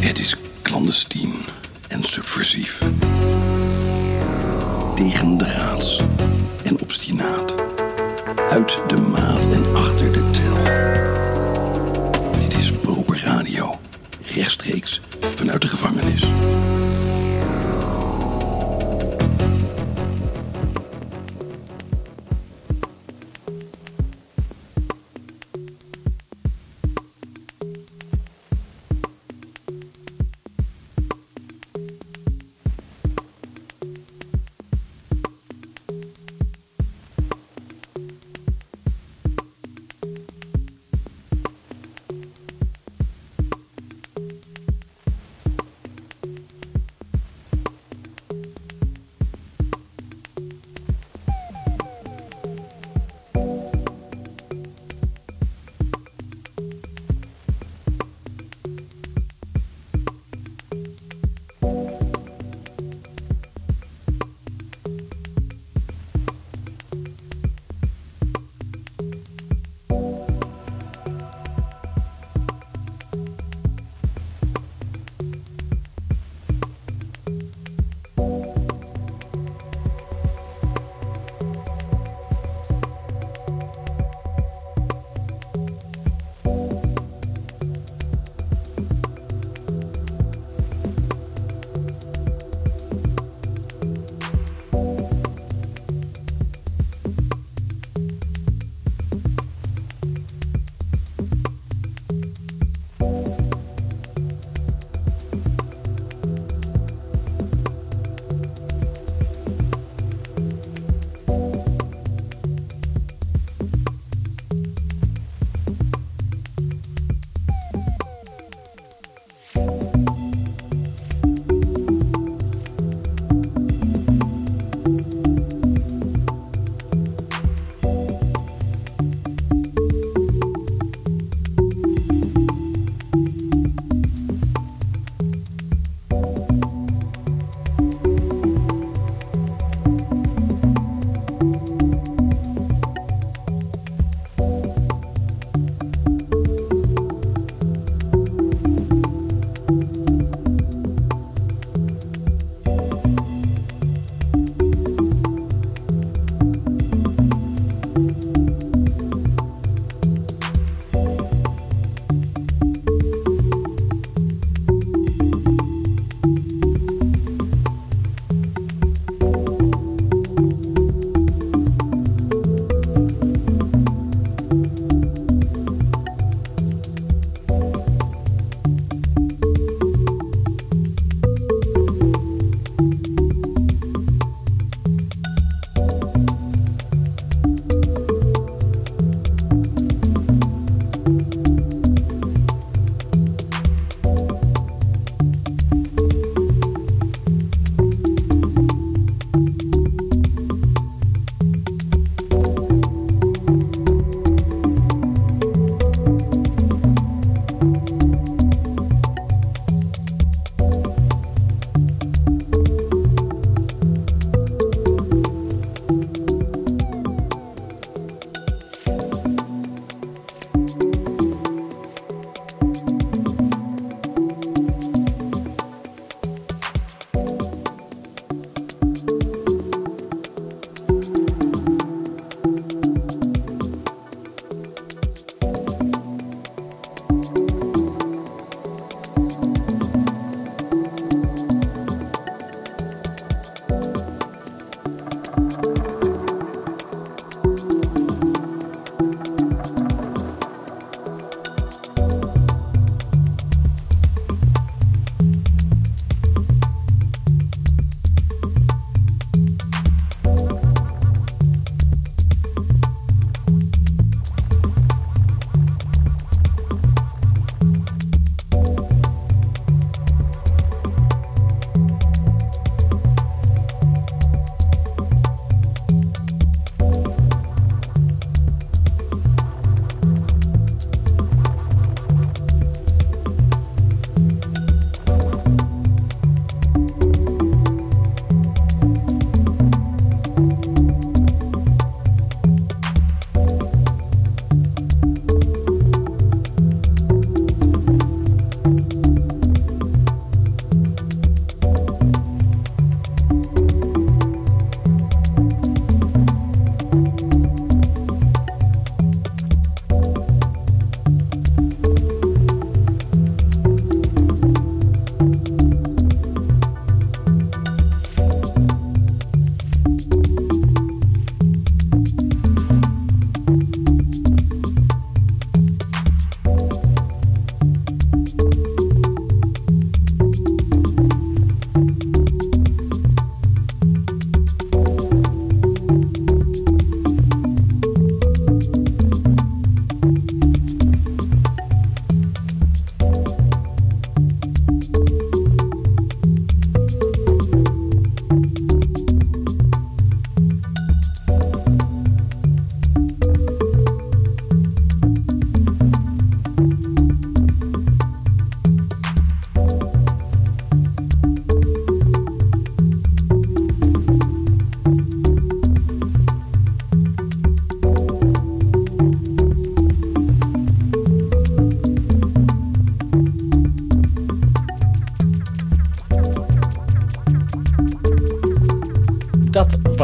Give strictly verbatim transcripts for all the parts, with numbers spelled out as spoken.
Het is clandestien en subversief. Tegendraads en obstinaat. Uit de maat en achter de tel. Dit is Proper Radio. Rechtstreeks vanuit de gevangenis.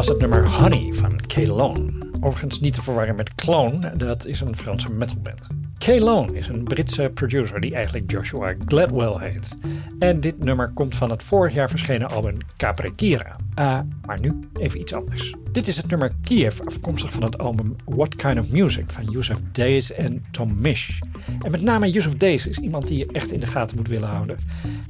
was het nummer Honey van K-Lone. Overigens niet te verwarren met Clone, dat is een Franse metalband. K-Lone is een Britse producer die eigenlijk Joshua Gladwell heet. En dit nummer komt van het vorig jaar verschenen album Capricera. Uh, maar nu even iets anders. Dit is het nummer Kiev, afkomstig van het album What Kind of Music van Yussef Dayes en Tom Misch. En met name Yussef Dayes is iemand die je echt in de gaten moet willen houden.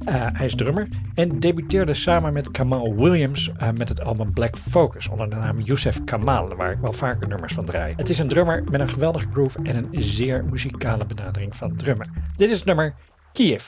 Uh, hij is drummer en debuteerde samen met Kamal Williams uh, met het album Black Focus onder de naam Yussef Kamal, waar ik wel vaker nummers van draai. Het is een drummer met een geweldige groove en een zeer muzikale benadering van drummen. Dit is het nummer Kiev.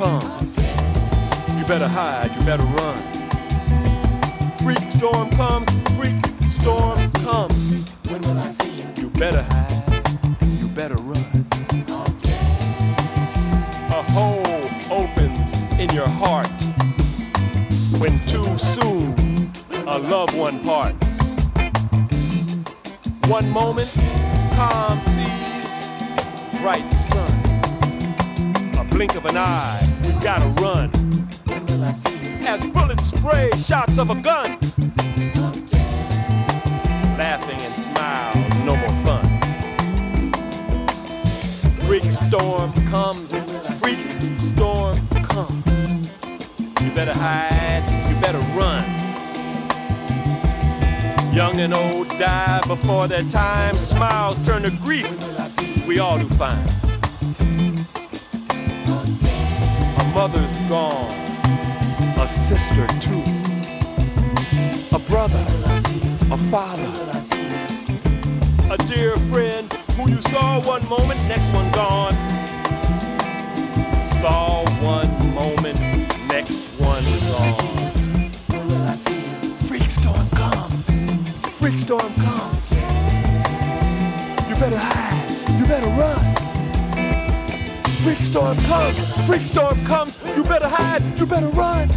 comes. You better hide, you better run. Freak storm comes, freak storm comes. When will I see you? You better hide, you better run. Okay. A hole opens in your heart when too soon a loved one parts. One moment, calm seas, bright sun. A blink of an eye, we gotta run. As bullets spray shots of a gun. Laughing and smiles, no more fun. Freak storm comes, freak storm comes. You better hide, you better run. Young and old die before their time. Smiles turn to grief. We all do fine. A mother's gone. A sister too. A brother. A father. A dear friend who you saw one moment, next one gone. Saw one moment, next one gone. Freak storm come. Freak storm comes. You better hide. You better run. Freak storm comes. Freak storm comes. You better hide. You better run.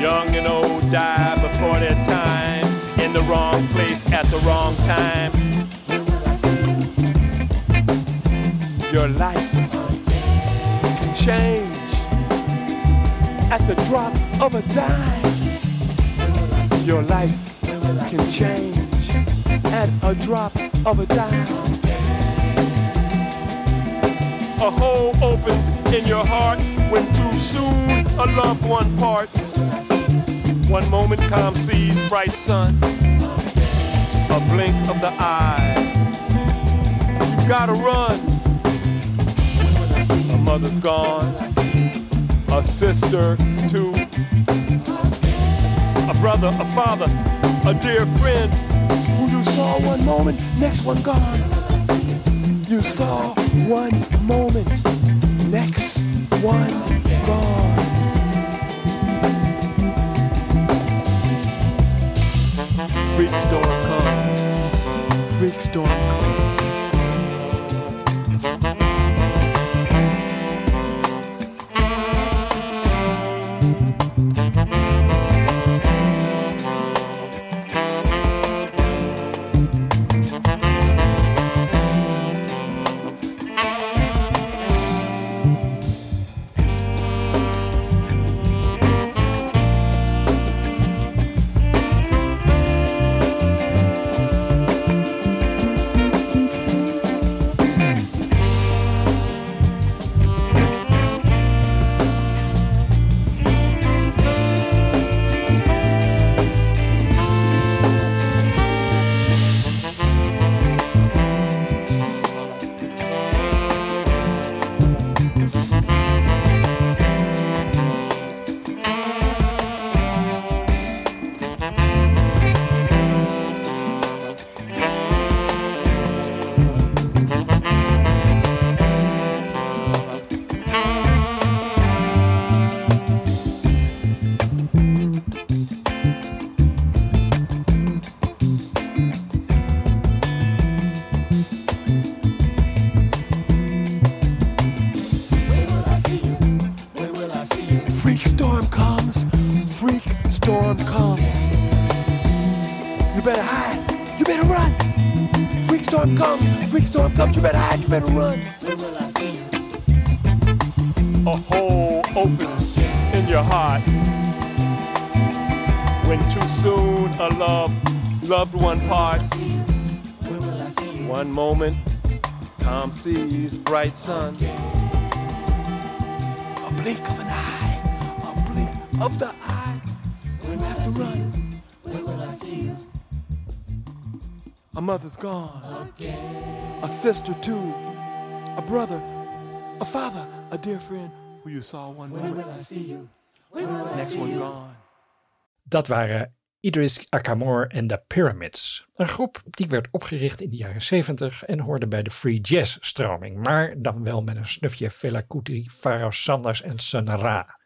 Young and old die before their time. In the wrong place at the wrong time. Your life can change at the drop of a dime. Your life can change at a drop of a dime. A hole opens in your heart when too soon a loved one parts. One moment calm sees bright sun. A blink of the eye. You gotta run. A mother's gone. A sister too. A brother, a father, a dear friend who you saw one moment, next one gone. You saw one moment, next one gone. Freak storm comes. Freak storm comes. You better hide, you better run. When will I see you? A hole opens in your heart when too soon a loved, loved one parts. When will I see you? One moment, calm seas, bright sun. A blink of an eye, a blink of the eye. We'll have to run. When will I see you? A mother's gone. A sister too, a brother, a father, a dear friend who you saw one moment. When will I see you? When will I see you? Next one gone. Dat waren Idris Akamoor en de Piramids. Een groep die werd opgericht in de jaren zeventig en hoorde bij de free jazz stroming, maar dan wel met een snufje Fela Kuti, Farao Sanders en Sun Ra.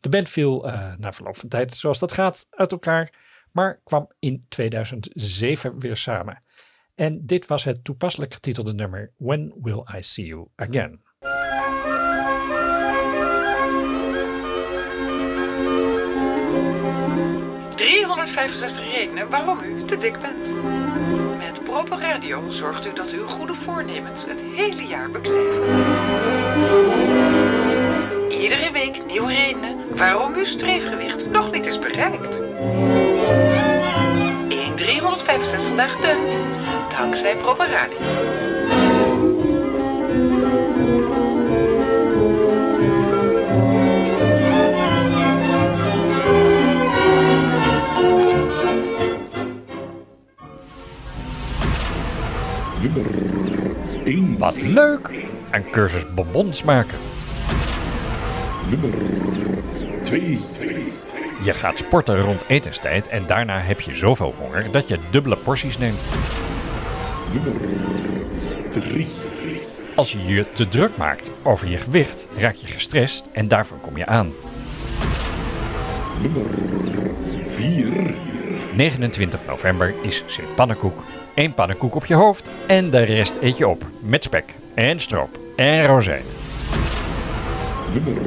De band viel uh, na verloop van tijd, zoals dat gaat, uit elkaar, maar kwam in tweeduizend zeven weer samen. En dit was het toepasselijk getitelde nummer When Will I See You Again? driehonderdvijfenzestig redenen waarom u te dik bent. Met Proper Radio zorgt u dat uw goede voornemens het hele jaar beklijven. Iedere week nieuwe redenen waarom uw streefgewicht nog niet is bereikt. In driehonderdvijfenzestig dagen dun, dankzij Proper Radio. nummer één. Wat leuk! Een cursus bonbons maken. nummer twee. Je gaat sporten rond etenstijd en daarna heb je zoveel honger dat je dubbele porties neemt. nummer drie. Als je je te druk maakt over je gewicht, raak je gestrest en daarvan kom je aan. nummer vier. negenentwintig november is Sint-Pannenkoek. Eén pannenkoek op je hoofd en de rest eet je op. Met spek en stroop en rozijn. nummer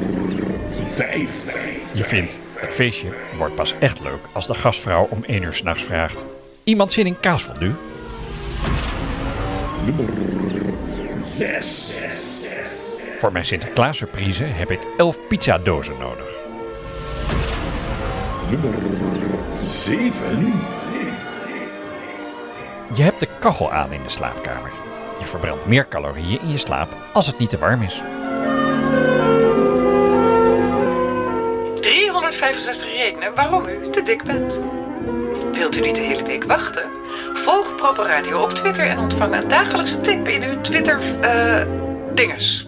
vijf. Je vindt, het feestje wordt pas echt leuk als de gastvrouw om één uur 's nachts vraagt. Iemand zin in kaasfondue? nummer zes. Voor mijn Sinterklaas surprise heb ik elf pizzadozen nodig. nummer zeven. Je hebt de kachel aan in de slaapkamer. Je verbrandt meer calorieën in je slaap als het niet te warm is. driehonderdvijfenzestig redenen waarom u te dik bent. Wilt u niet de hele week wachten? Volg Proper Radio op Twitter en ontvang een dagelijkse tip in uw Twitter... Uh, dinges.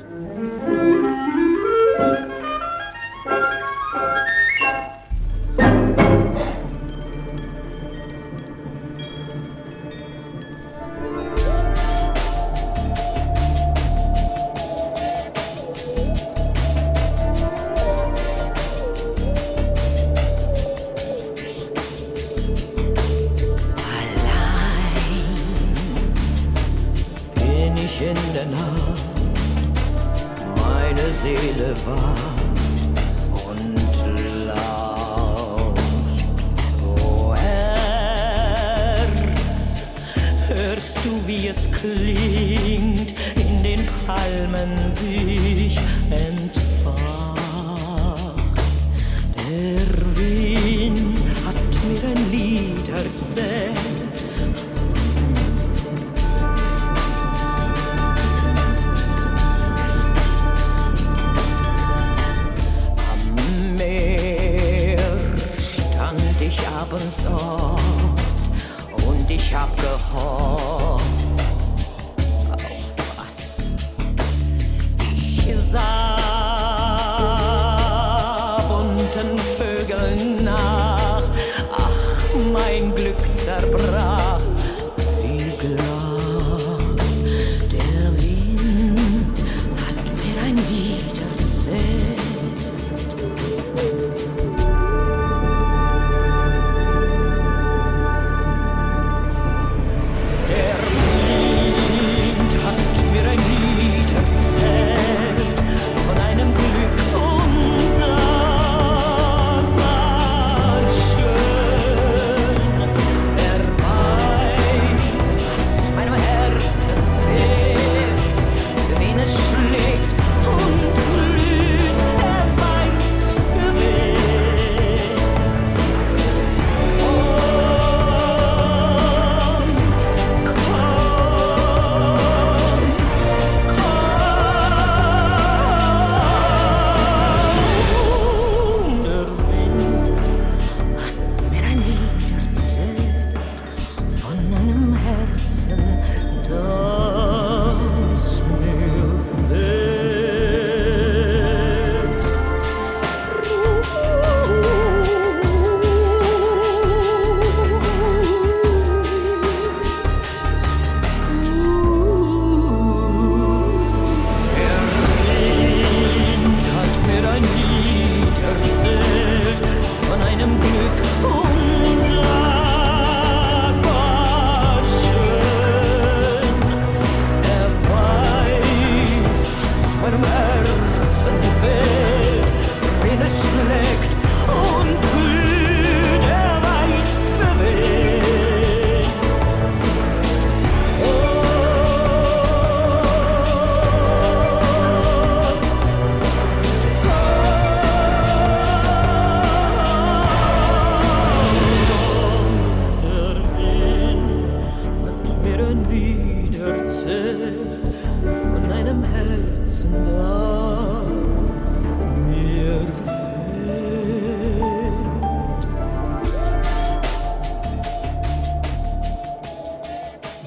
meinem Herzen das mir gefällt.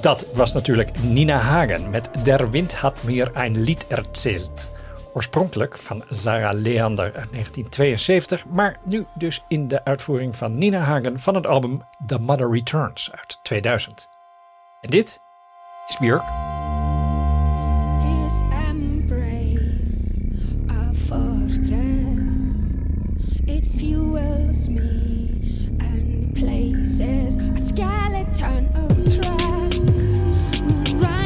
Dat was natuurlijk Nina Hagen met Der Wind hat mir ein Lied erzählt. Oorspronkelijk van Zara Leander uit negentien tweeënzeventig, maar nu dus in de uitvoering van Nina Hagen van het album The Mother Returns uit tweeduizend. En dit is Björk. His embrace, a fortress, it fuels me and places a skeleton of trust. But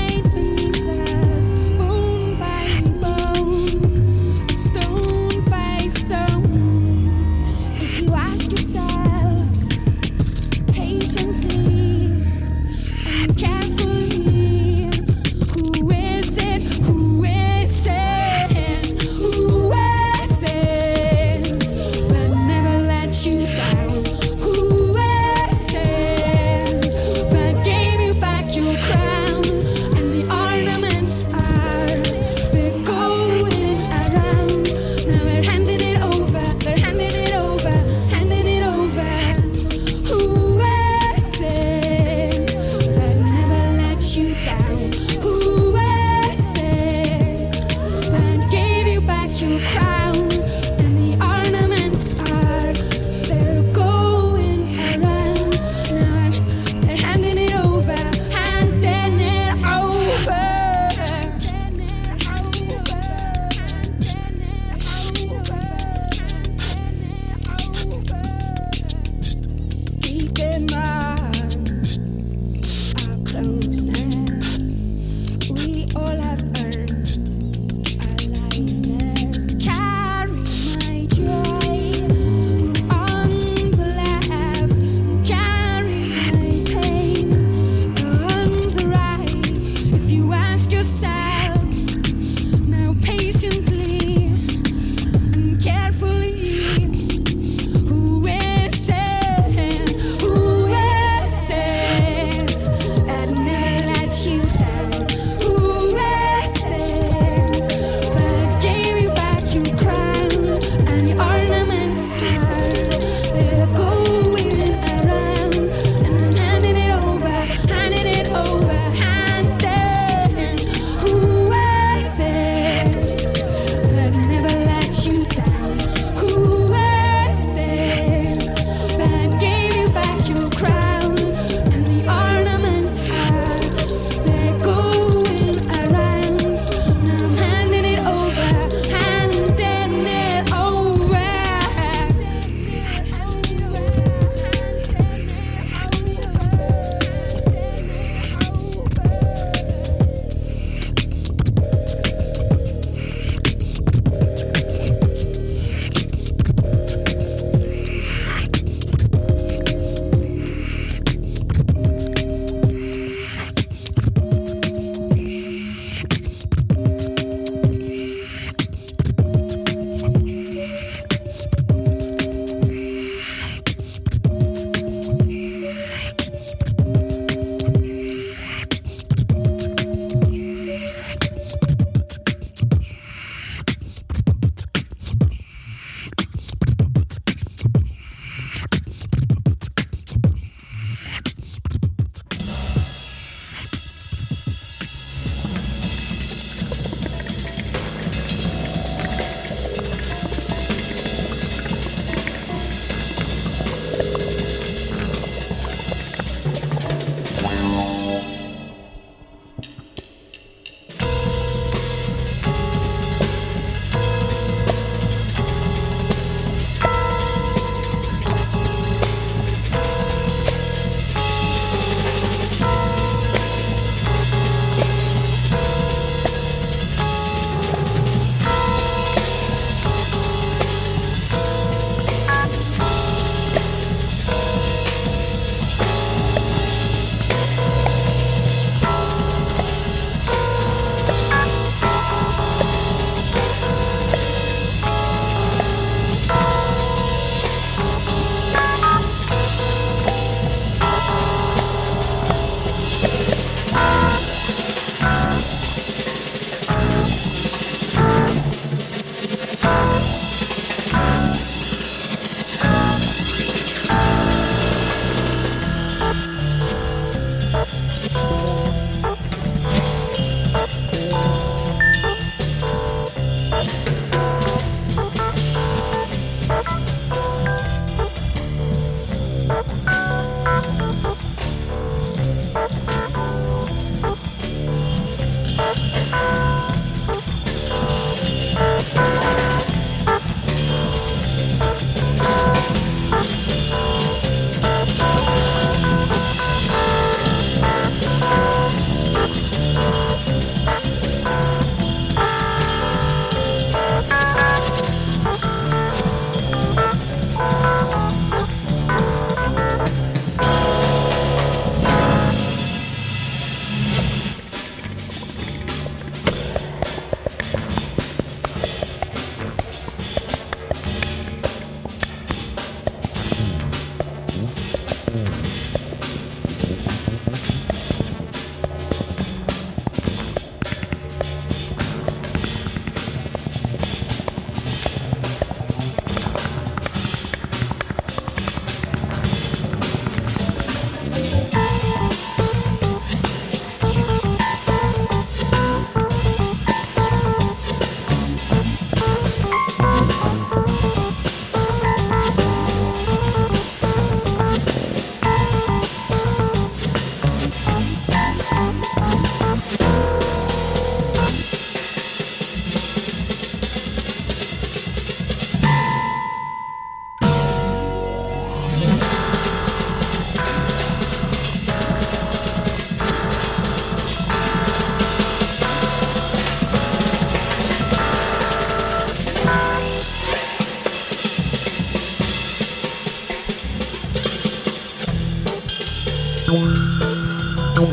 Om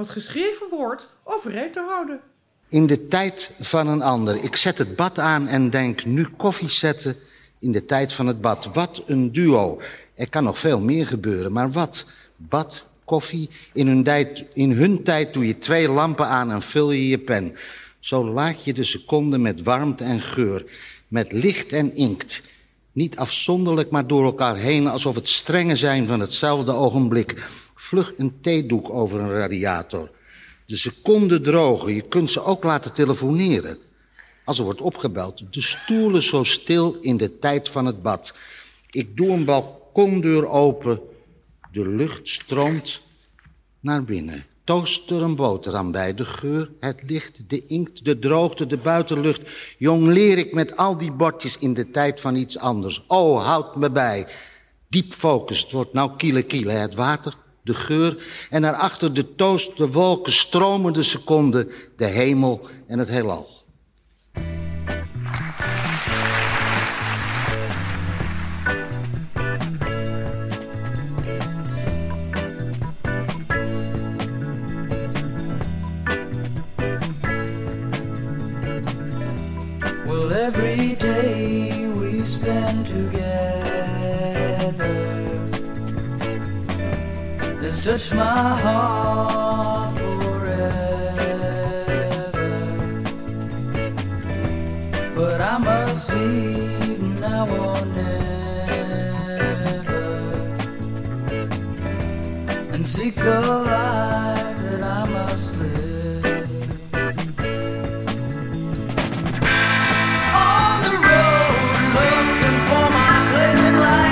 het geschreven woord overeind te houden. In de tijd van een ander. Ik zet het bad aan en denk nu koffie zetten in de tijd van het bad. Wat een duo. Er kan nog veel meer gebeuren, maar wat? Bad, koffie. In hun, dij- in hun tijd doe je twee lampen aan en vul je je pen. Zo laat je de seconde met warmte en geur. Met licht en inkt. Niet afzonderlijk, maar door elkaar heen, alsof het strengen zijn van hetzelfde ogenblik. Vlug een theedoek over een radiator. De seconden drogen, je kunt ze ook laten telefoneren. Als er wordt opgebeld, de stoelen zo stil in de tijd van het bad. Ik doe een balkondeur open, de lucht stroomt naar binnen. Toast er een boterham bij, de geur, het licht, de inkt, de droogte, de buitenlucht. Jong leer ik met al die bordjes in de tijd van iets anders. Oh, houd me bij. Diep focus, het wordt nou kiele kiele, het water, de geur en daarachter de toast, de wolken, stromende seconden, de hemel en het heelal. Well, every day we spend together. Touch my heart forever, but I must leave now or never, and seek a life that I must live. On the road, looking for my place in life.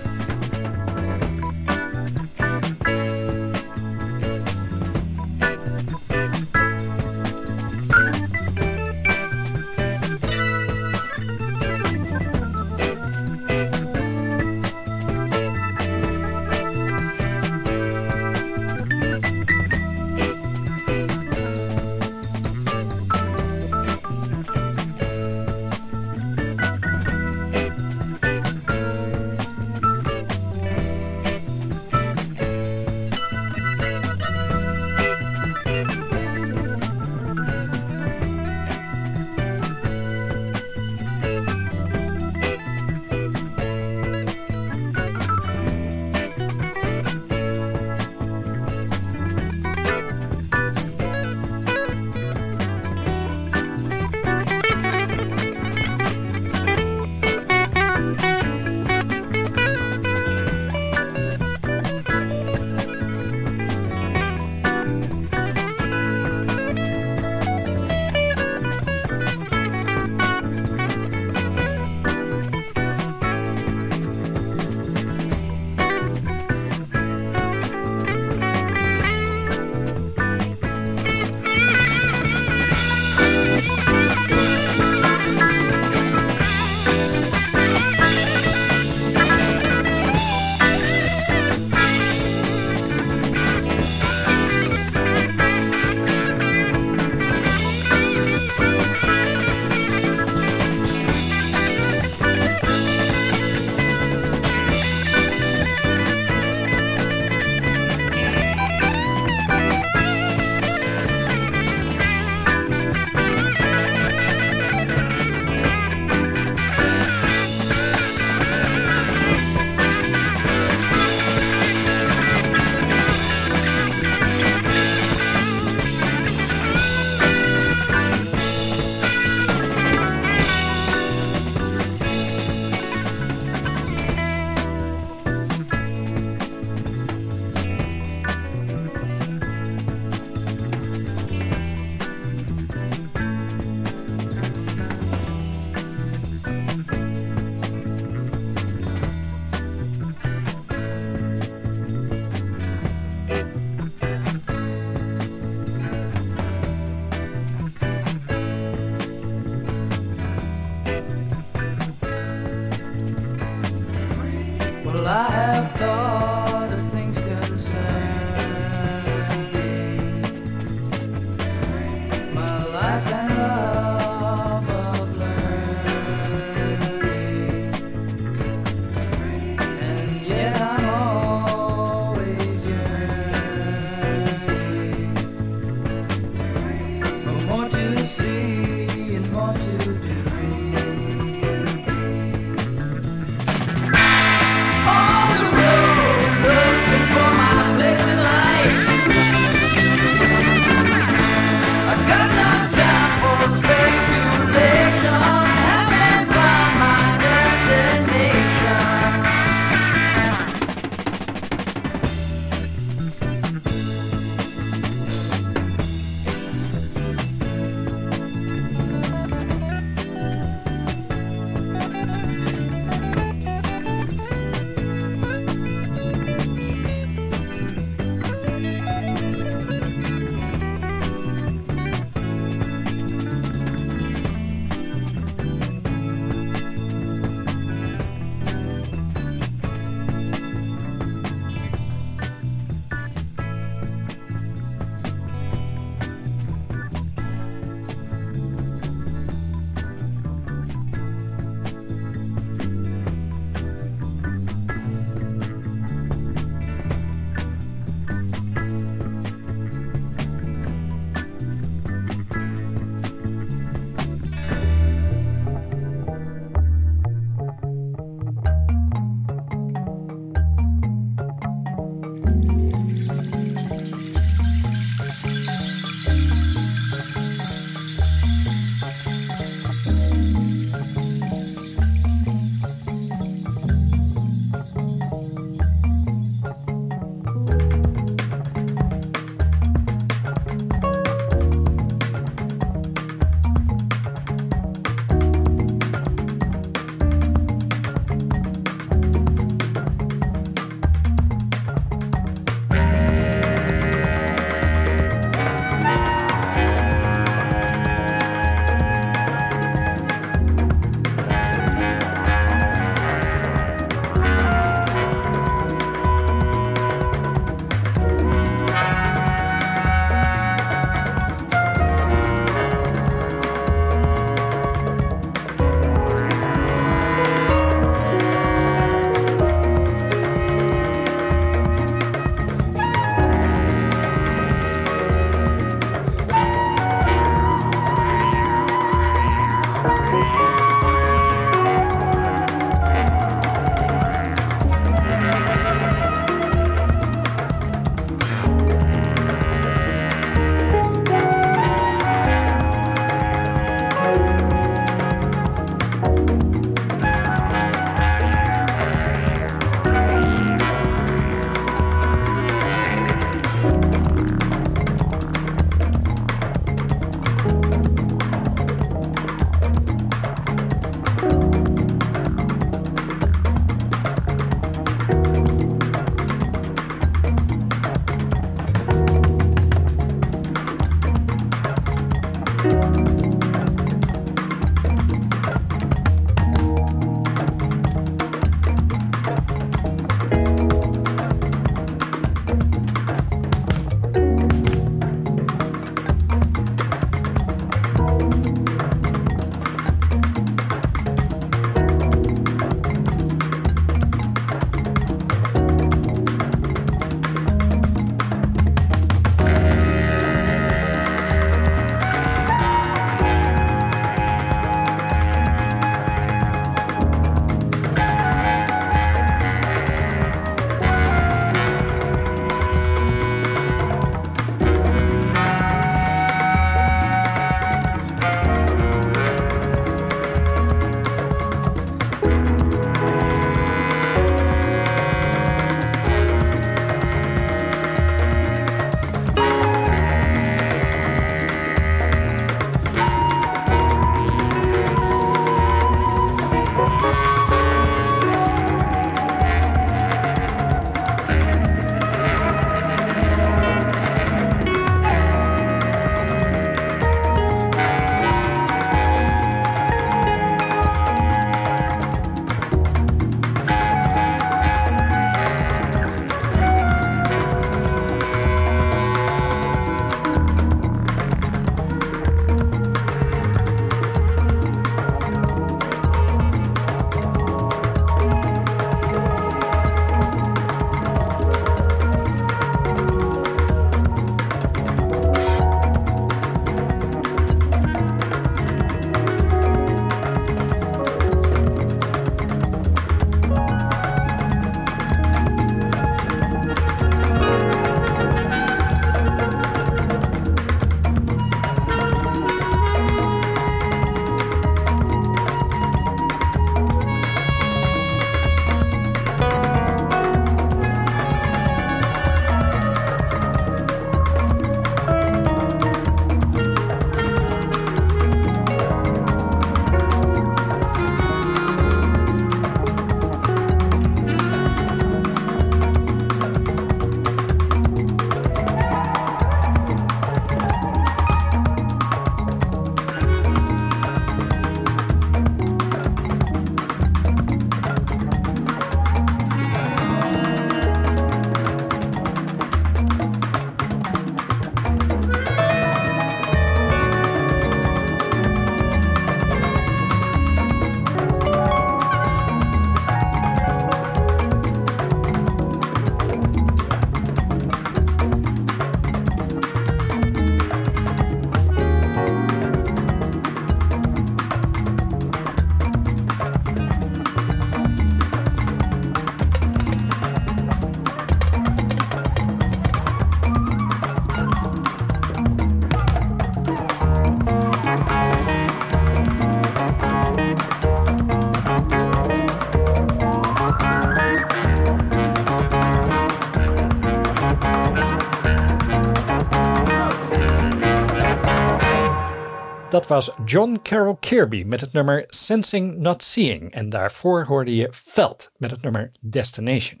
Dat was John Carroll Kirby met het nummer Sensing Not Seeing. En daarvoor hoorde je Felt met het nummer Destination.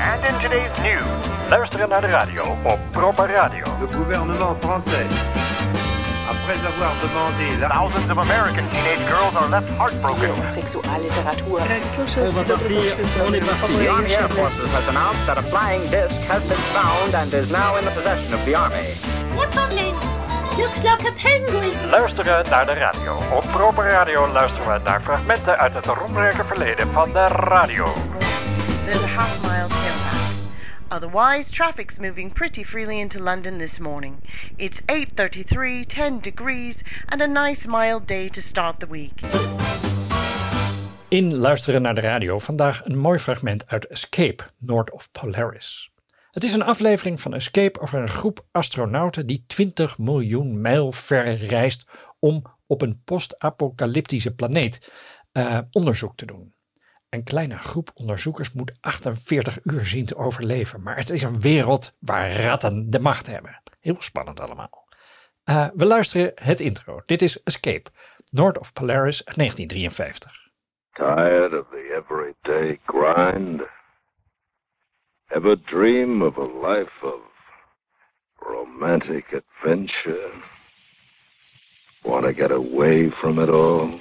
And in today's news. Luisteren naar de radio op Proper Radio. Le gouvernement français. Après avoir demandé la... Thousands of American teenage girls are left heartbroken. Sexualliteratur. The Army Air Forces has announced that a flying disc has been found and is now in the possession of the Army. What something? Looks like a penguin. Luisteren naar de radio. Op Proper Radio luisteren we naar fragmenten uit het roemrijke verleden van de radio. There's a half mile tempo. Otherwise, traffic's moving pretty freely into London this morning. It's eight thirty-three, ten degrees and a nice mild day to start the week. In Luisteren naar de radio vandaag een mooi fragment uit Escape, North of Polaris. Het is een aflevering van Escape over een groep astronauten die twintig miljoen mijl ver reist om op een post-apocalyptische planeet uh, onderzoek te doen. Een kleine groep onderzoekers moet achtenveertig uur zien te overleven. Maar het is een wereld waar ratten de macht hebben. Heel spannend allemaal. Uh, we luisteren het intro. Dit is Escape, North of Polaris uit negentien drieënvijftig. Tired of the everyday grind? Ever dream of a life of romantic adventure? Want to get away from it all?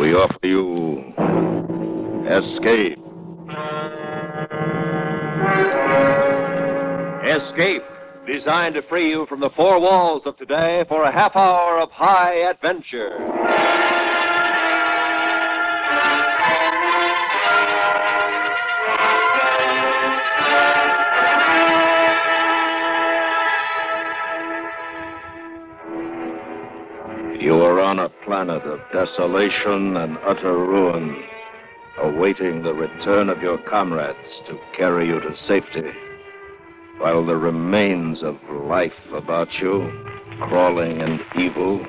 We offer you Escape. Escape, designed to free you from the four walls of today for a half hour of high adventure. You are on a planet of desolation and utter ruin, awaiting the return of your comrades to carry you to safety, while the remains of life about you, crawling and evil,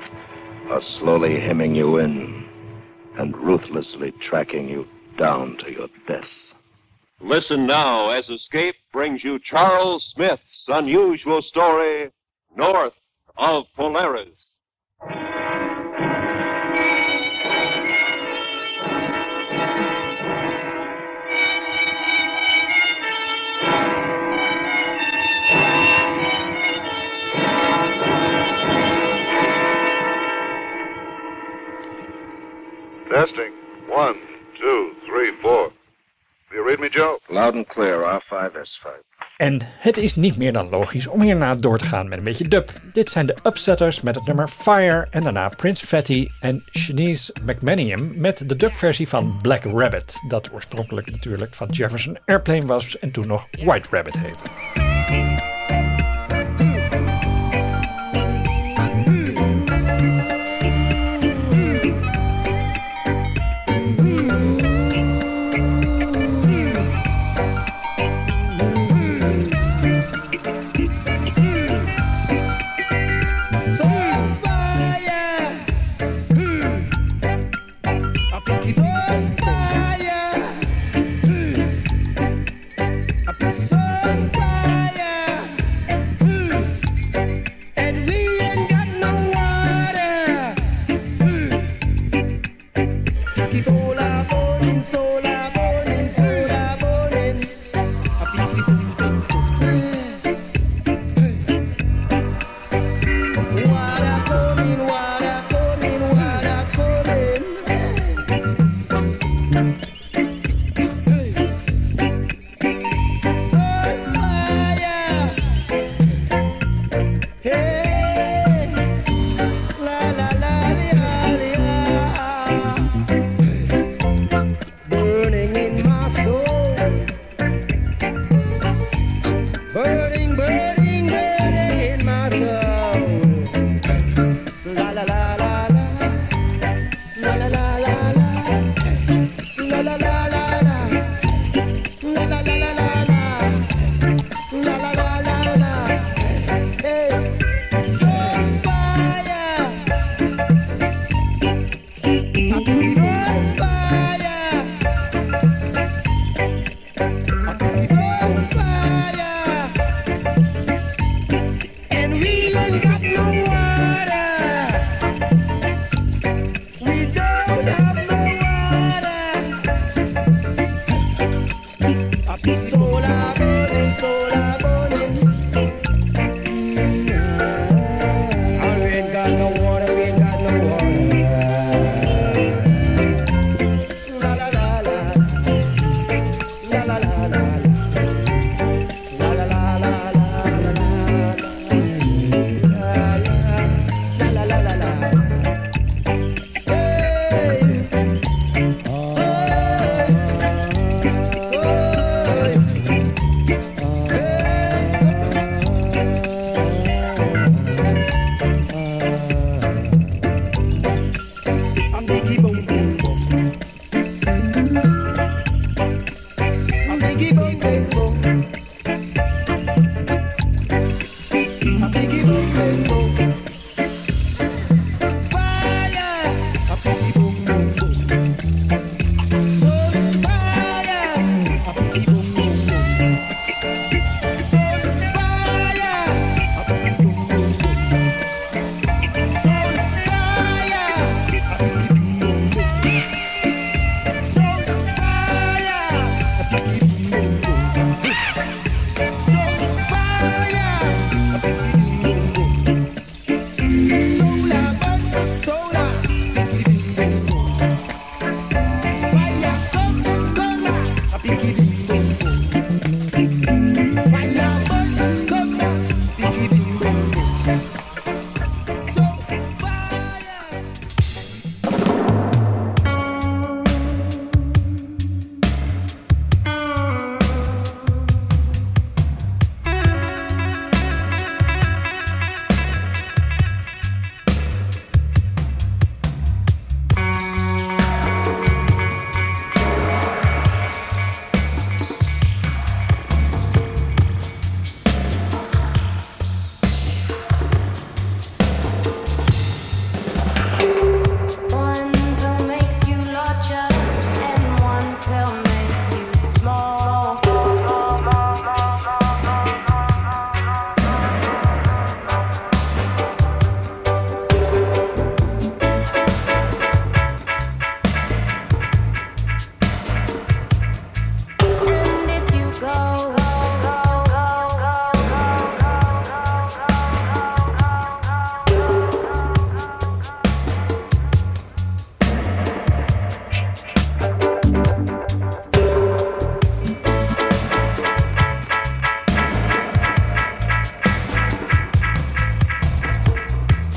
are slowly hemming you in and ruthlessly tracking you down to your death. Listen now as Escape brings you Charles Smith's unusual story, North of Polaris. Testing. One, two, three, four. Do you read me, Joe? Loud and clear, R five S five. En het is niet meer dan logisch om hierna door te gaan met een beetje dub. Dit zijn de Upsetters met het nummer Fire en daarna Prince Fatty en Chinese McManium met de dubversie van Black Rabbit, dat oorspronkelijk natuurlijk van Jefferson Airplane was en toen nog White Rabbit heette. Fire!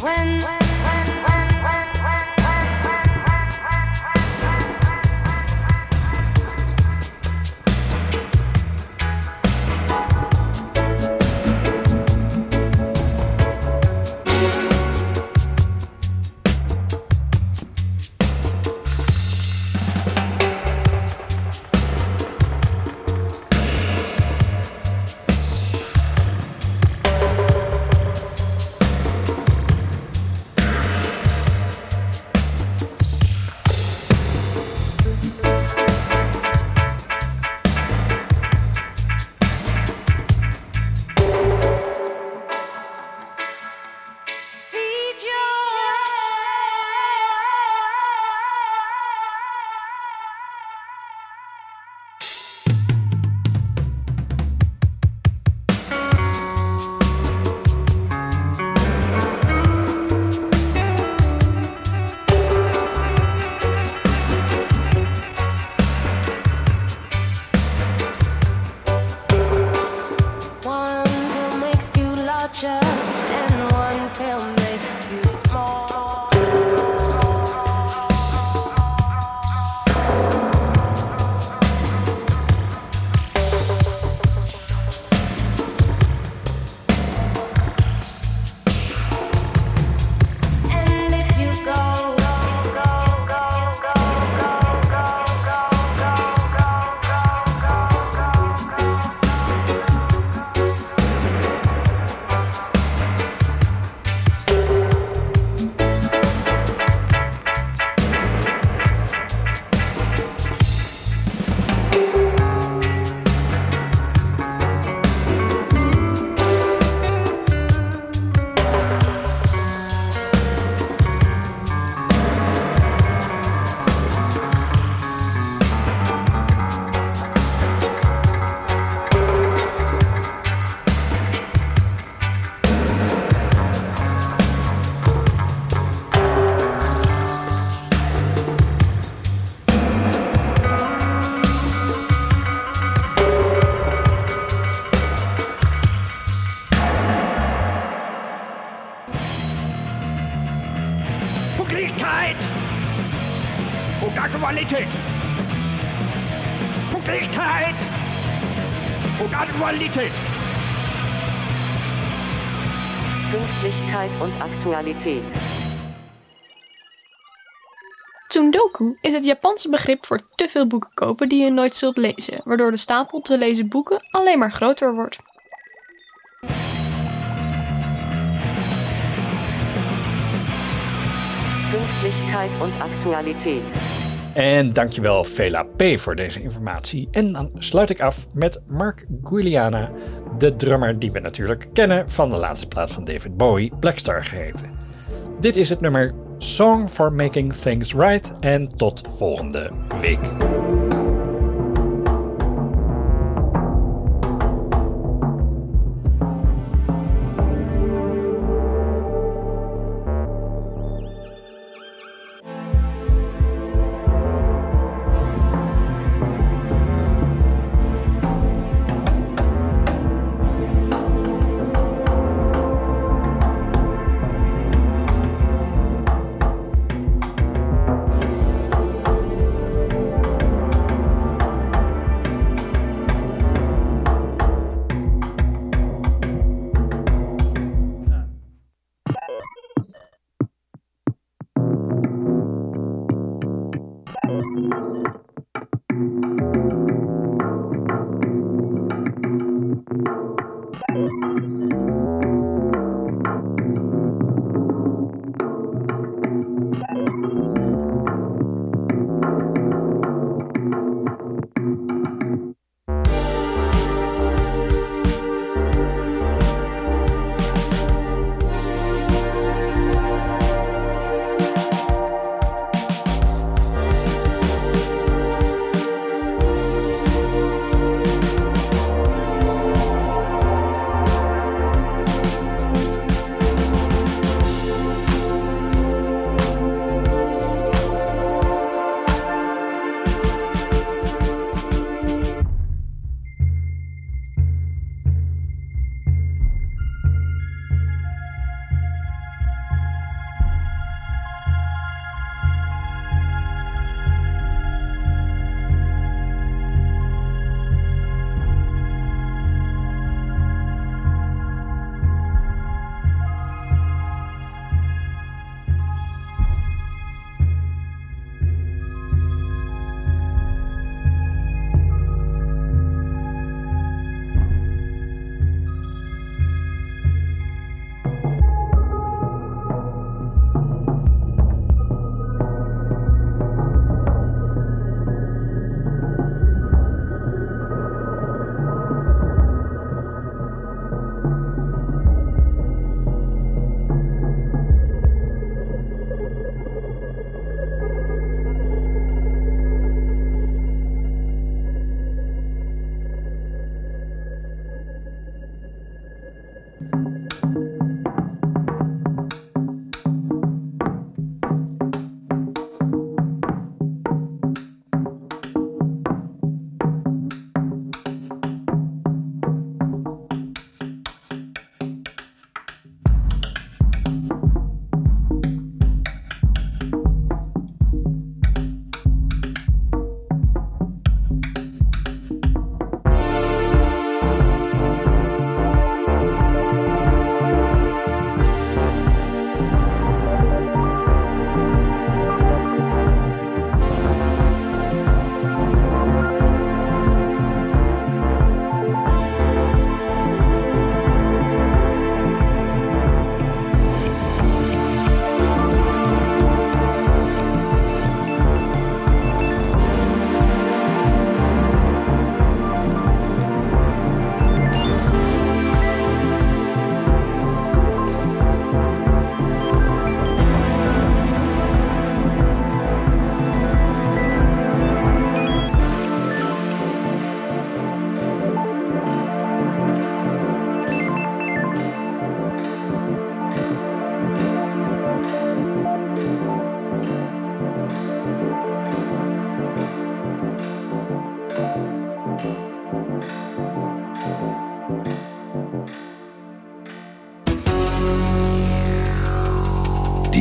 When, when Tsundoku is het Japanse begrip voor te veel boeken kopen die je nooit zult lezen, waardoor de stapel te lezen boeken alleen maar groter wordt. Pünktlichkeit und Aktualität. En dankjewel Fela P. voor deze informatie. En dan sluit ik af met Mark Guiliana, de drummer die we natuurlijk kennen van de laatste plaat van David Bowie, Blackstar geheten. Dit is het nummer Song for Making Things Right en tot volgende week.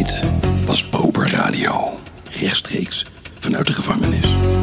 deed was Poperradio. Rechtstreeks vanuit de gevangenis.